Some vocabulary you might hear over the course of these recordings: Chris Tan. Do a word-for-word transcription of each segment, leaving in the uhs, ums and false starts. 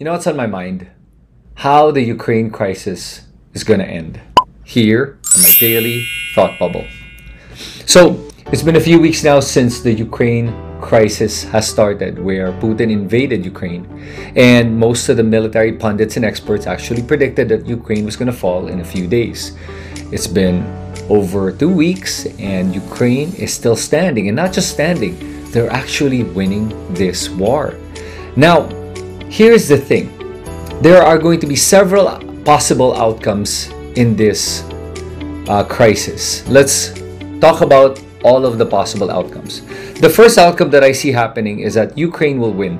You know what's on my mind? How the Ukraine crisis is going to end. Here on my daily thought bubble. So it's been a few weeks now since the Ukraine crisis has started, where Putin invaded Ukraine, and most of the military pundits and experts actually predicted that Ukraine was going to fall in a few days. It's been over two weeks and Ukraine is still standing, and not just standing, they're actually winning this war. Now, here's the thing. There are going to be several possible outcomes in this uh, crisis. Let's talk about all of the possible outcomes. The first outcome that I see happening is that Ukraine will win.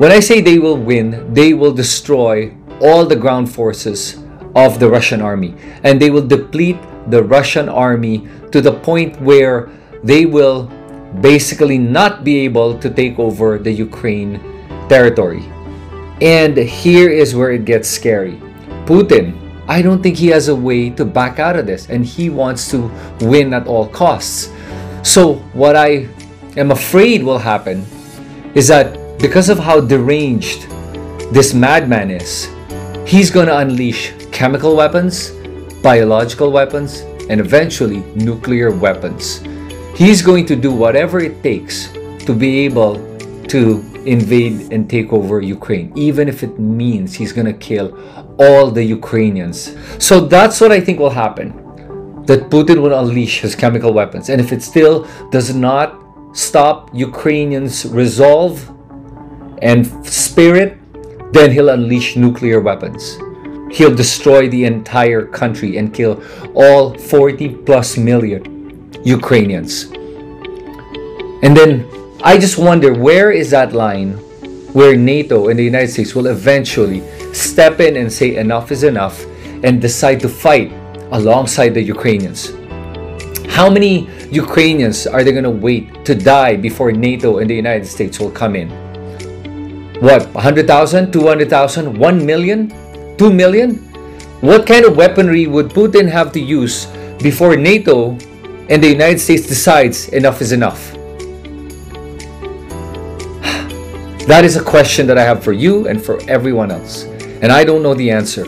When I say they will win, they will destroy all the ground forces of the Russian army, and they will deplete the Russian army to the point where they will basically not be able to take over the Ukraine territory. And here is where it gets scary. Putin, I don't think he has a way to back out of this, and he wants to win at all costs. So what I am afraid will happen is that because of how deranged this madman is, he's going to unleash chemical weapons, biological weapons, and eventually nuclear weapons. He's going to do whatever it takes to be able to invade and take over Ukraine, even if it means he's going to kill all the Ukrainians. So that's what I think will happen, that Putin will unleash his chemical weapons. And if it still does not stop Ukrainians' resolve and spirit, then he'll unleash nuclear weapons. He'll destroy the entire country and kill all forty plus million Ukrainians. And then I just wonder, where is that line where NATO and the United States will eventually step in and say enough is enough and decide to fight alongside the Ukrainians? How many Ukrainians are they going to wait to die before NATO and the United States will come in? What, one hundred thousand? two hundred thousand? one million? two million? What kind of weaponry would Putin have to use before NATO and the United States decides enough is enough? That is a question that I have for you and for everyone else. And I don't know the answer.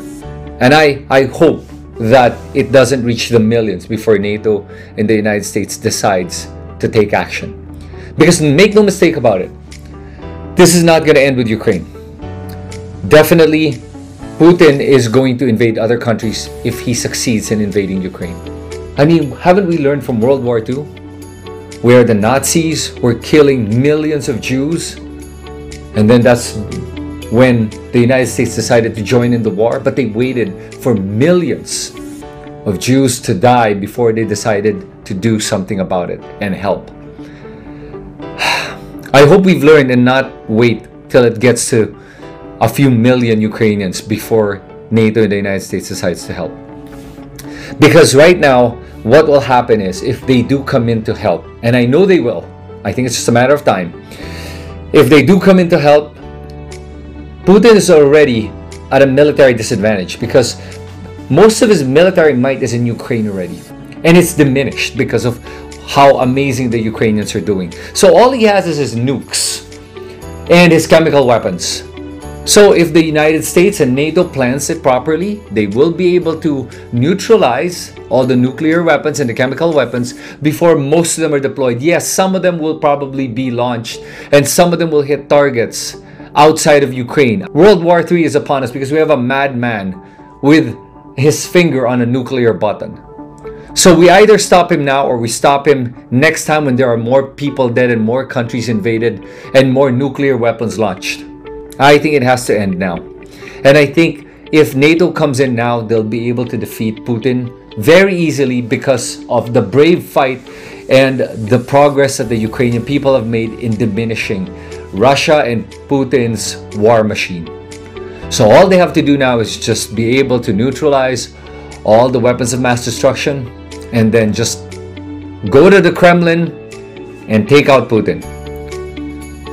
And I, I hope that it doesn't reach the millions before NATO and the United States decides to take action. Because make no mistake about it, this is not going to end with Ukraine. Definitely, Putin is going to invade other countries if he succeeds in invading Ukraine. I mean, haven't we learned from World War Two, where the Nazis were killing millions of Jews? And then that's when the United States decided to join in the war, but they waited for millions of Jews to die before they decided to do something about it and help. I hope we've learned and not wait till it gets to a few million Ukrainians before NATO and the United States decides to help. Because right now, what will happen is, if they do come in to help, and I know they will, I think it's just a matter of time. If they do come in to help, Putin is already at a military disadvantage because most of his military might is in Ukraine already. And it's diminished because of how amazing the Ukrainians are doing. So all he has is his nukes and his chemical weapons. So if the United States and NATO plans it properly, they will be able to neutralize all the nuclear weapons and the chemical weapons before most of them are deployed. Yes, some of them will probably be launched and some of them will hit targets outside of Ukraine. World War Three is upon us because we have a madman with his finger on a nuclear button. So we either stop him now or we stop him next time when there are more people dead and more countries invaded and more nuclear weapons launched. I think it has to end now. And I think if NATO comes in now, they'll be able to defeat Putin very easily because of the brave fight and the progress that the Ukrainian people have made in diminishing Russia and Putin's war machine. So all they have to do now is just be able to neutralize all the weapons of mass destruction and then just go to the Kremlin and take out Putin.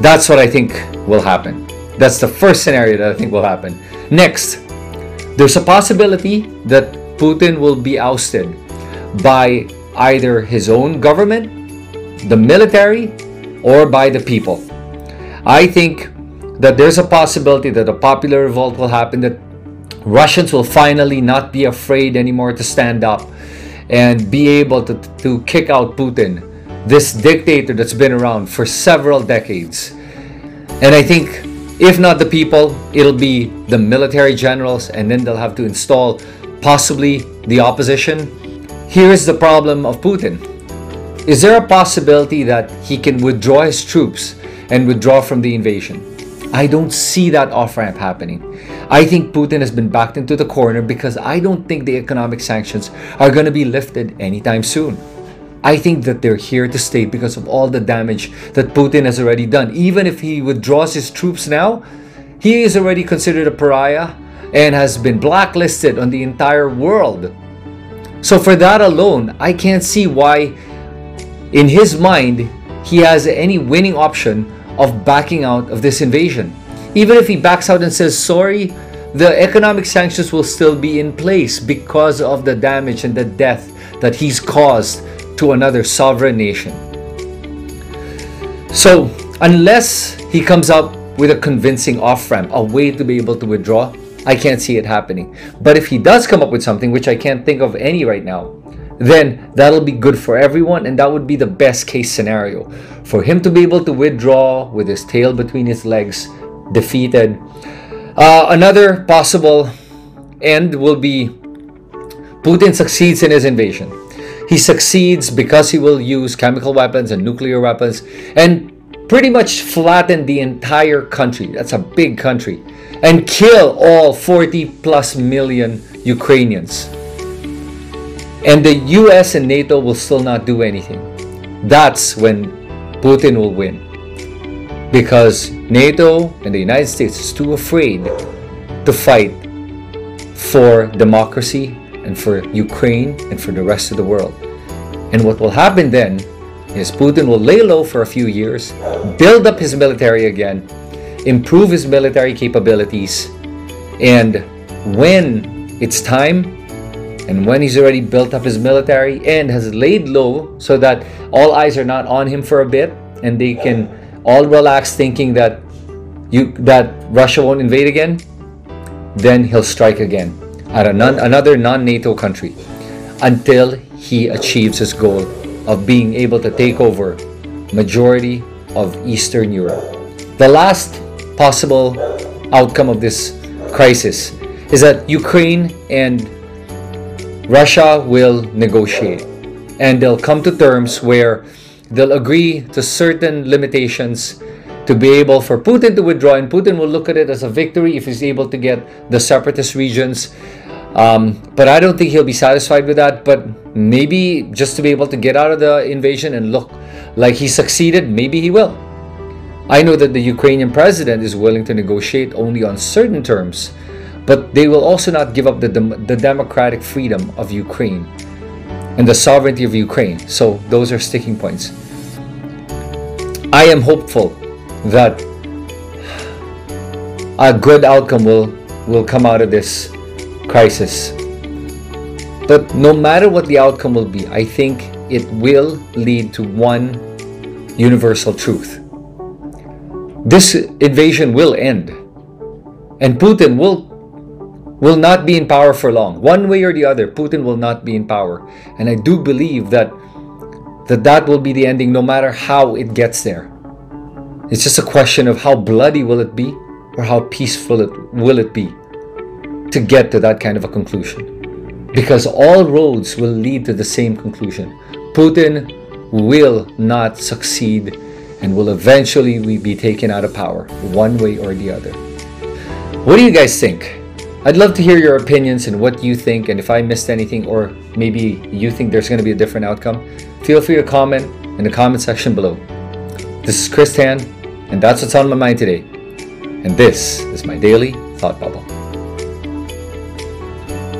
That's what I think will happen. That's the first scenario that I think will happen. Next, there's a possibility that Putin will be ousted by either his own government, the military, or by the people. I think that there's a possibility that a popular revolt will happen, that Russians will finally not be afraid anymore to stand up and be able to, to kick out Putin, this dictator that's been around for several decades. And I think if not the people, it'll be the military generals, and then they'll have to install possibly the opposition. Here's the problem of Putin. Is there a possibility that he can withdraw his troops and withdraw from the invasion? I don't see that off-ramp happening. I think Putin has been backed into the corner because I don't think the economic sanctions are going to be lifted anytime soon. I think that they're here to stay because of all the damage that Putin has already done. Even if he withdraws his troops now, he is already considered a pariah and has been blacklisted on the entire world. So for that alone, I can't see why in his mind he has any winning option of backing out of this invasion. Even if he backs out and says sorry, the economic sanctions will still be in place because of the damage and the death that he's caused to another sovereign nation. So unless he comes up with a convincing off-ramp, a way to be able to withdraw, I can't see it happening. But if he does come up with something, which I can't think of any right now, then that'll be good for everyone, and that would be the best case scenario, for him to be able to withdraw with his tail between his legs, defeated. Uh, another possible end will be Putin succeeds in his invasion. He succeeds because he will use chemical weapons and nuclear weapons and pretty much flatten the entire country. That's a big country. And kill all forty plus million Ukrainians. And the U S and NATO will still not do anything. That's when Putin will win. Because NATO and the United States is too afraid to fight for democracy and for Ukraine and for the rest of the world. And what will happen then is Putin will lay low for a few years, build up his military again, improve his military capabilities, and when it's time, and when he's already built up his military and has laid low so that all eyes are not on him for a bit and they can all relax thinking that you that Russia won't invade again, then he'll strike again at a non, another non-NATO country until he achieves his goal of being able to take over majority of Eastern Europe. The last possible outcome of this crisis is that Ukraine and Russia will negotiate, and they'll come to terms where they'll agree to certain limitations to be able for Putin to withdraw, and Putin will look at it as a victory if he's able to get the separatist regions. Um, but I don't think he'll be satisfied with that, but maybe just to be able to get out of the invasion and look like he succeeded, maybe he will. I know that the Ukrainian president is willing to negotiate only on certain terms, but they will also not give up the, dem the democratic freedom of Ukraine and the sovereignty of Ukraine. So those are sticking points. I am hopeful that a good outcome will, will come out of this crisis. But no matter what the outcome will be, I think it will lead to one universal truth. This invasion will end, and Putin will will not be in power for long. One way or the other, Putin will not be in power. And I do believe that that, that will be the ending, no matter how it gets there. It's just a question of how bloody will it be or how peaceful it will it be to get to that kind of a conclusion. Because all roads will lead to the same conclusion. Putin will not succeed and will eventually be taken out of power, one way or the other. What do you guys think? I'd love to hear your opinions and what you think, and if I missed anything, or maybe you think there's going to be a different outcome, feel free to comment in the comment section below. This is Chris Tan, and that's what's on my mind today. And this is my Daily Thought Bubble.